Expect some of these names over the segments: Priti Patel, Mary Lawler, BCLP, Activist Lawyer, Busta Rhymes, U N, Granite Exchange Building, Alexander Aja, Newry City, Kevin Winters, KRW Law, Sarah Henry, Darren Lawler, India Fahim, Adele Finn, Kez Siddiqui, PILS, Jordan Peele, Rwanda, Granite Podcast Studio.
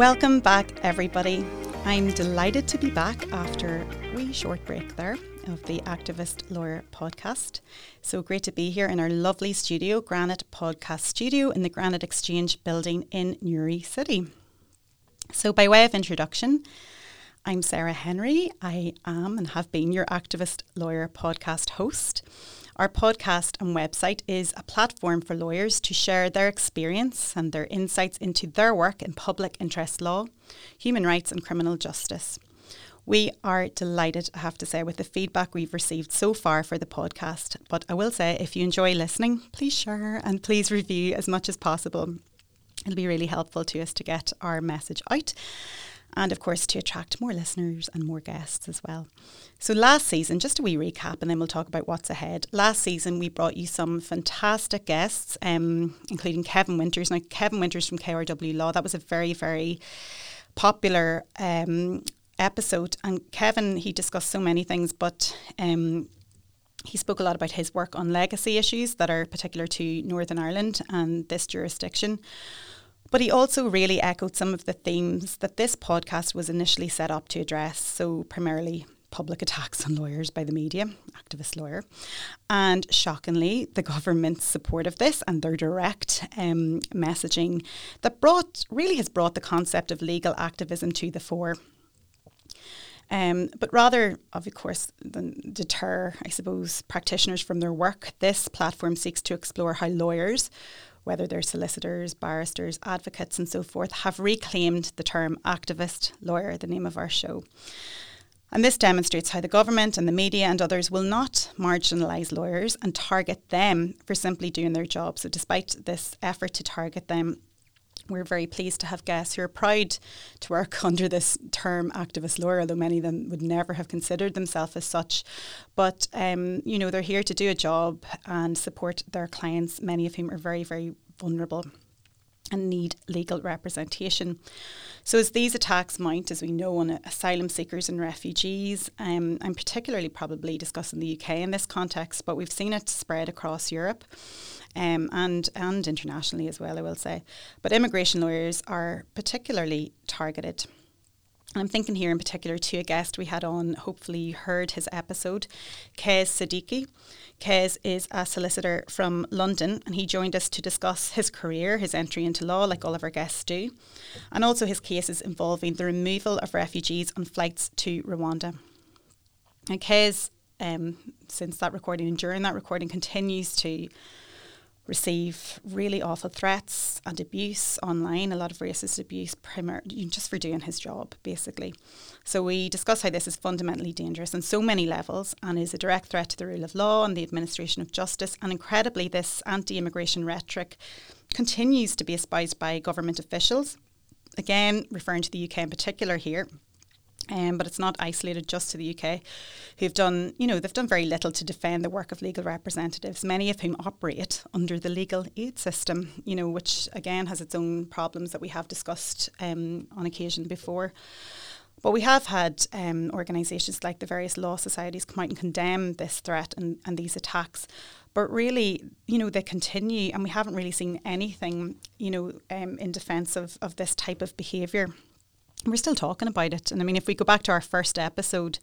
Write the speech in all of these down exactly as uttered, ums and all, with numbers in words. Welcome back, everybody. I'm delighted to be back after a wee short break there of the Activist Lawyer podcast. So great to be here in our lovely studio, Granite Podcast Studio in the Granite Exchange Building in Newry City. So by way of introduction, I'm Sarah Henry. I am and have been your Activist Lawyer podcast host. Our podcast and website is a platform for lawyers to share their experience and their insights into their work in public interest law, human rights and criminal justice. We are delighted, I have to say, with the feedback we've received so far for the podcast. But I will say, if you enjoy listening, please share and please review as much as possible. It'll be really helpful to us to get our message out and, of course, to attract more listeners and more guests as well. So last season, just a wee recap, and then we'll talk about what's ahead. Last season, we brought you some fantastic guests, um, including Kevin Winters. Now, Kevin Winters from K R W Law, that was a very, very popular um episode, and Kevin, he discussed so many things, but um, he spoke a lot about his work on legacy issues that are particular to Northern Ireland and this jurisdiction. But he also really echoed some of the themes that this podcast was initially set up to address, so primarily public attacks on lawyers by the media, Activist Lawyer, and shockingly, the government's support of this and their direct um, messaging that brought really has brought the concept of legal activism to the fore. Um, but rather, of course, than deter, I suppose, practitioners from their work, this platform seeks to explore how lawyers, whether they're solicitors, barristers, advocates and so forth, have reclaimed the term activist lawyer, the name of our show. And this demonstrates how the government and the media and others will not marginalise lawyers and target them for simply doing their job. So despite this effort to target them, we're very pleased to have guests who are proud to work under this term activist lawyer, although many of them would never have considered themselves as such. But, um, you know, they're here to do a job and support their clients, many of whom are very, very vulnerable and need legal representation. So as these attacks mount, as we know, on asylum seekers and refugees, um, I'm particularly probably discussing the U K in this context, but we've seen it spread across Europe um, and, and internationally as well, I will say. But immigration lawyers are particularly targeted. And I'm thinking here in particular to a guest we had on, hopefully you heard his episode, Kez Siddiqui. Kez is a solicitor from London, and he joined us to discuss his career, his entry into law, like all of our guests do, and also his cases involving the removal of refugees on flights to Rwanda. And Kez, um, since that recording and during that recording, continues to receive really awful threats and abuse online, a lot of racist abuse, primar- just for doing his job, basically. So we discuss how this is fundamentally dangerous on so many levels and is a direct threat to the rule of law and the administration of justice. And incredibly, this anti-immigration rhetoric continues to be espoused by government officials, again, referring to the U K in particular here. Um, but it's not isolated just to the U K, who've done, you know, they've done very little to defend the work of legal representatives, many of whom operate under the legal aid system, you know, which again has its own problems that we have discussed um, on occasion before. But we have had um, organisations like the various law societies come out and condemn this threat and, and these attacks. But really, you know, they continue, and we haven't really seen anything, you know, um, in defence of, of this type of behaviour. We're still talking about it. And I mean, if we go back to our first episode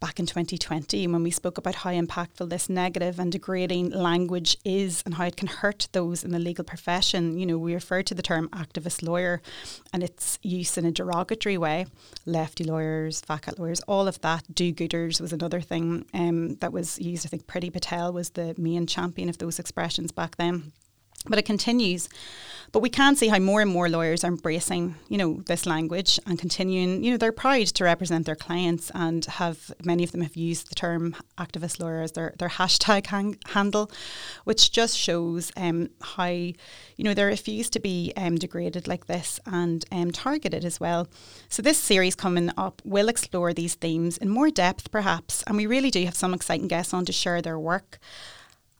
back in twenty twenty, when we spoke about how impactful this negative and degrading language is and how it can hurt those in the legal profession, you know, we referred to the term activist lawyer and its use in a derogatory way. Lefty lawyers, vacant lawyers, all of that. Do-gooders was another thing um, that was used. I think Priti Patel was the main champion of those expressions back then. But it continues. But we can see how more and more lawyers are embracing, you know, this language and continuing, you know, they're proud to represent their clients and have, many of them have used the term activist lawyer as their, their hashtag hang, handle, which just shows um, how, you know, they refuse to be um, degraded like this and um, targeted as well. So this series coming up will explore these themes in more depth perhaps. And we really do have some exciting guests on to share their work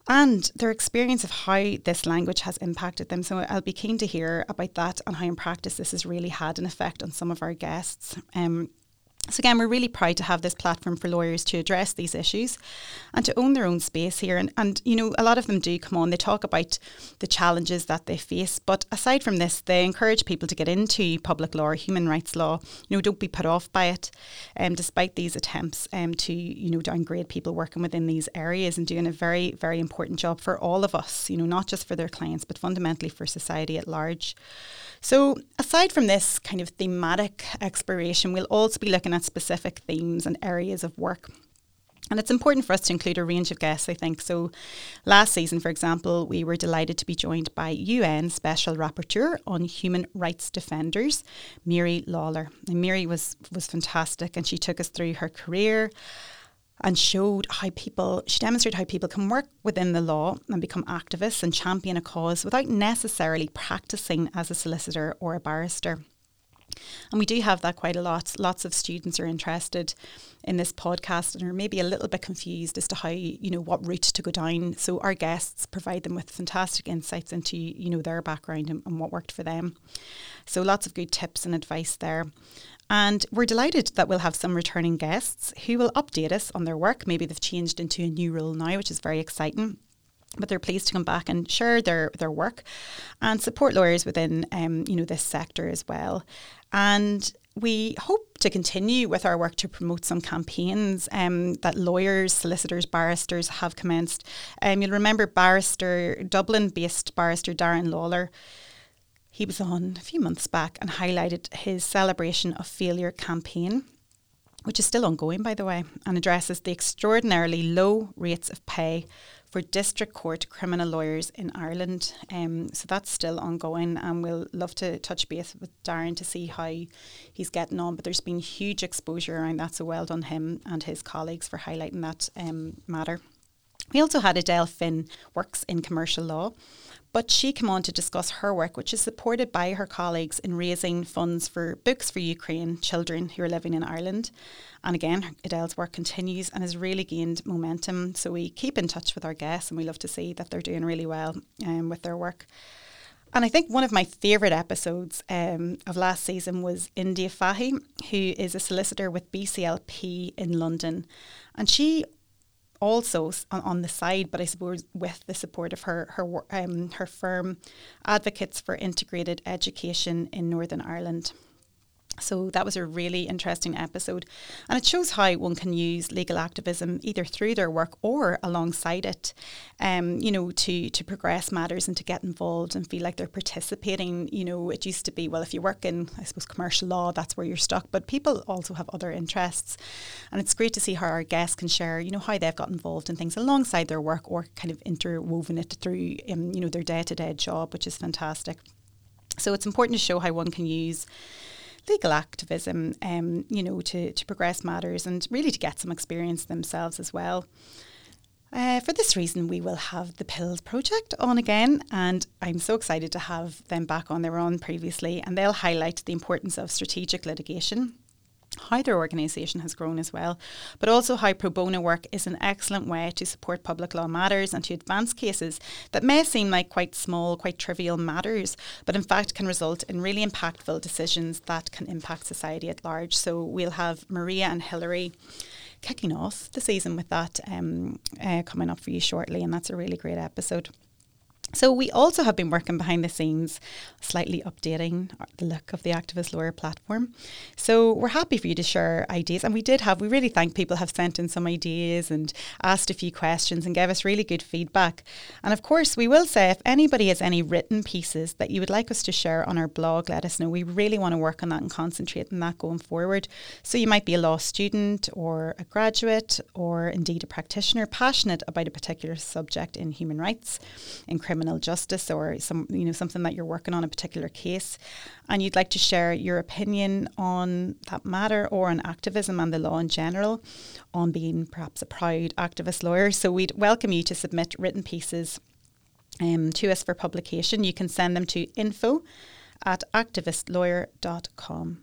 and their experience of how this language has impacted them. So I'll be keen to hear about that and how in practice this has really had an effect on some of our guests. Um, So again, we're really proud to have this platform for lawyers to address these issues and to own their own space here. And, and you know, a lot of them do come on, they talk about the challenges that they face. But aside from this, they encourage people to get into public law or human rights law. You know, don't be put off by it, um, despite these attempts um, to, you know, downgrade people working within these areas and doing a very, very important job for all of us, you know, not just for their clients, but fundamentally for society at large. So aside from this kind of thematic exploration, we'll also be looking at specific themes and areas of work. And it's important for us to include a range of guests, I think. So last season, for example, we were delighted to be joined by U N Special Rapporteur on Human Rights Defenders, Mary Lawler. And Mary was, was fantastic, and she took us through her career and showed how people, she demonstrated how people can work within the law and become activists and champion a cause without necessarily practicing as a solicitor or a barrister. And we do have that quite a lot. Lots of students are interested in this podcast and are maybe a little bit confused as to how, you know, what route to go down. So our guests provide them with fantastic insights into, you know, their background and, and what worked for them. So lots of good tips and advice there. And we're delighted that we'll have some returning guests who will update us on their work. Maybe they've changed into a new role now, which is very exciting. But they're pleased to come back and share their, their work and support lawyers within, um, you know, this sector as well. And we hope to continue with our work to promote some campaigns um, that lawyers, solicitors, barristers have commenced. Um, you'll remember barrister, Dublin-based barrister Darren Lawler. He was on a few months back and highlighted his Celebration of Failure campaign, which is still ongoing, by the way, and addresses the extraordinarily low rates of pay for district court criminal lawyers in Ireland. Um, so that's still ongoing, and we'll love to touch base with Darren to see how he's getting on. But there's been huge exposure around that, so well done him and his colleagues for highlighting that um, matter. We also had Adele Finn, works in commercial law, but she came on to discuss her work, which is supported by her colleagues in raising funds for Books for Ukraine children who are living in Ireland. And again, Adele's work continues and has really gained momentum. So we keep in touch with our guests, and we love to see that they're doing really well um, with their work. And I think one of my favourite episodes um, of last season was India Fahim, who is a solicitor with B C L P in London. And she also on the side, but I suppose with the support of her her um, her firm, advocates for integrated education in Northern Ireland. So that was a really interesting episode, and it shows how one can use legal activism either through their work or alongside it, um, you know, to to progress matters and to get involved and feel like they're participating. You know, it used to be, well, if you work in, I suppose, commercial law, that's where you're stuck, but people also have other interests, and it's great to see how our guests can share, you know, how they've got involved in things alongside their work or kind of interwoven it through, um, you know, their day-to-day job, which is fantastic. So it's important to show how one can use legal activism, um, you know, to, to progress matters and really to get some experience themselves as well. Uh, for this reason, we will have the PILS project on again, and I'm so excited to have them back on. They were on previously, and they'll highlight the importance of strategic litigation, how their organisation has grown as well, but also how pro bono work is an excellent way to support public law matters and to advance cases that may seem like quite small, quite trivial matters, but in fact can result in really impactful decisions that can impact society at large. So we'll have Maria and Hilary kicking off the season with that um, uh, coming up for you shortly, and that's a really great episode. So we also have been working behind the scenes, slightly updating the look of the Activist Lawyer platform. So we're happy for you to share ideas. And we did have, we really thank people have sent in some ideas and asked a few questions and gave us really good feedback. And of course, we will say if anybody has any written pieces that you would like us to share on our blog, let us know. We really want to work on that and concentrate on that going forward. So you might be a law student or a graduate or indeed a practitioner passionate about a particular subject in human rights, in criminal justice, or some you know something that you're working on, a particular case, and you'd like to share your opinion on that matter or on activism and the law in general, on being perhaps a proud activist lawyer. So we'd welcome you to submit written pieces um, to us for publication. You can send them to info at activist lawyer dot com.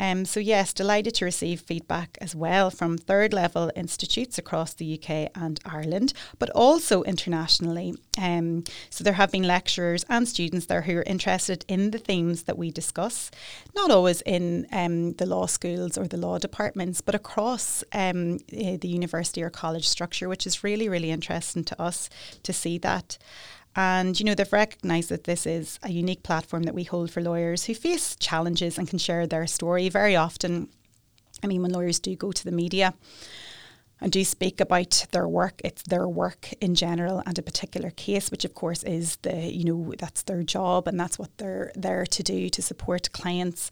Um, so yes, delighted to receive feedback as well from third level institutes across the U K and Ireland, but also internationally. Um, so there have been lecturers and students there who are interested in the themes that we discuss, not always in um, the law schools or the law departments, but across um, the university or college structure, which is really, really interesting to us to see that. And, you know, they've recognised that this is a unique platform that we hold for lawyers who face challenges and can share their story. Very often, I mean, when lawyers do go to the media and do speak about their work, it's their work in general and a particular case, which of course is the, you know, that's their job and that's what they're there to do, to support clients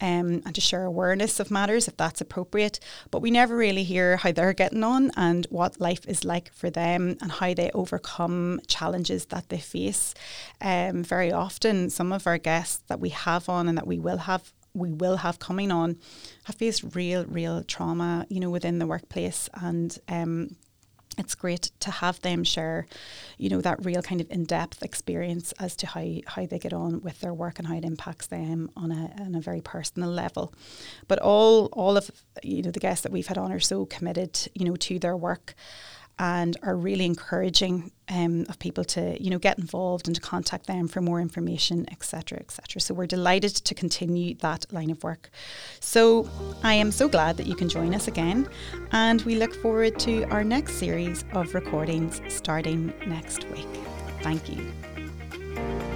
um, and to share awareness of matters if that's appropriate. But we never really hear how they're getting on and what life is like for them and how they overcome challenges that they face. Um, very often, some of our guests that we have on and that we will have we will have coming on have faced real, real trauma, you know, within the workplace. And um, it's great to have them share, you know, that real kind of in-depth experience as to how, how they get on with their work and how it impacts them on a on a very personal level. But all all of, you know, the guests that we've had on are so committed, you know, to their work and are really encouraging um, of people to, you know, get involved and to contact them for more information, et cetera, et cetera. So we're delighted to continue that line of work. So I am so glad that you can join us again, and we look forward to our next series of recordings starting next week. Thank you.